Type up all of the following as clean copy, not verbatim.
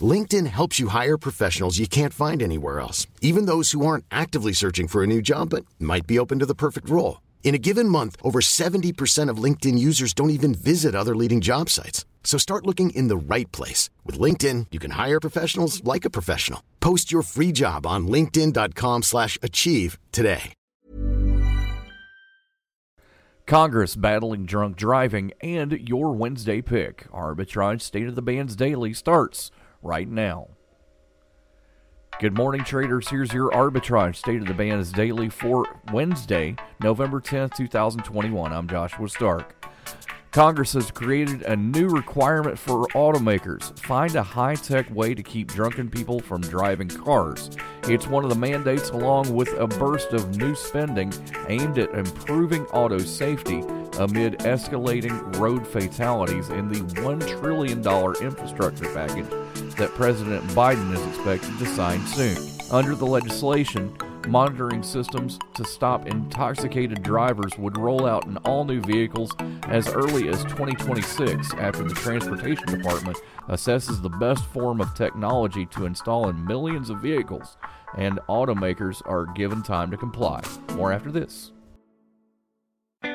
LinkedIn helps you hire professionals you can't find anywhere else, even those who aren't actively searching for a new job but might be open to the perfect role. In a given month, over 70% of LinkedIn users don't even visit other leading job sites. So start looking in the right place. With LinkedIn, you can hire professionals like a professional. Post your free job on linkedin.com/achieve today. Congress battling drunk driving and your Wednesday pick. Arbitrage State of the Bands Daily starts right now. Good morning, traders. Here's your Arbitrage State of the Bands Daily for Wednesday, November 10th, 2021. I'm Joshua Stark. Congress has created a new requirement for automakers. Find a high-tech way to keep drunken people from driving cars. It's one of the mandates, along with a burst of new spending aimed at improving auto safety amid escalating road fatalities in the $1 trillion infrastructure package that President Biden is expected to sign soon. Under the legislation, monitoring systems to stop intoxicated drivers would roll out in all new vehicles as early as 2026 after the Transportation Department assesses the best form of technology to install in millions of vehicles, and automakers are given time to comply. More after this.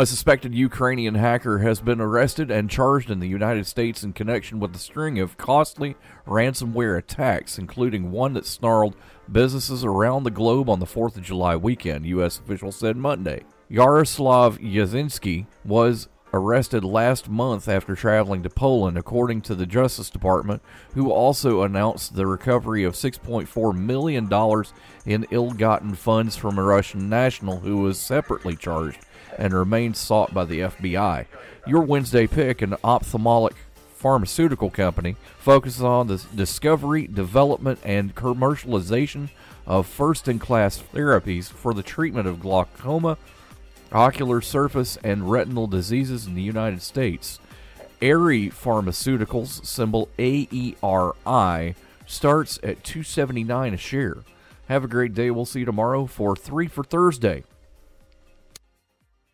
A suspected Ukrainian hacker has been arrested and charged in the United States in connection with a string of costly ransomware attacks, including one that snarled businesses around the globe on the 4th of July weekend, U.S. officials said Monday. Yaroslav Yazinski was arrested last month after traveling to Poland, according to the Justice Department, who also announced the recovery of $6.4 million in ill-gotten funds from a Russian national who was separately charged and remains sought by the FBI. Your Wednesday pick, an ophthalmic pharmaceutical company, focuses on the discovery, development, and commercialization of first-in-class therapies for the treatment of glaucoma, ocular surface, and retinal diseases in the United States. Airy Pharmaceuticals, symbol AERI, starts at $2.79 a share. Have a great day. We'll see you tomorrow for 3 for Thursday.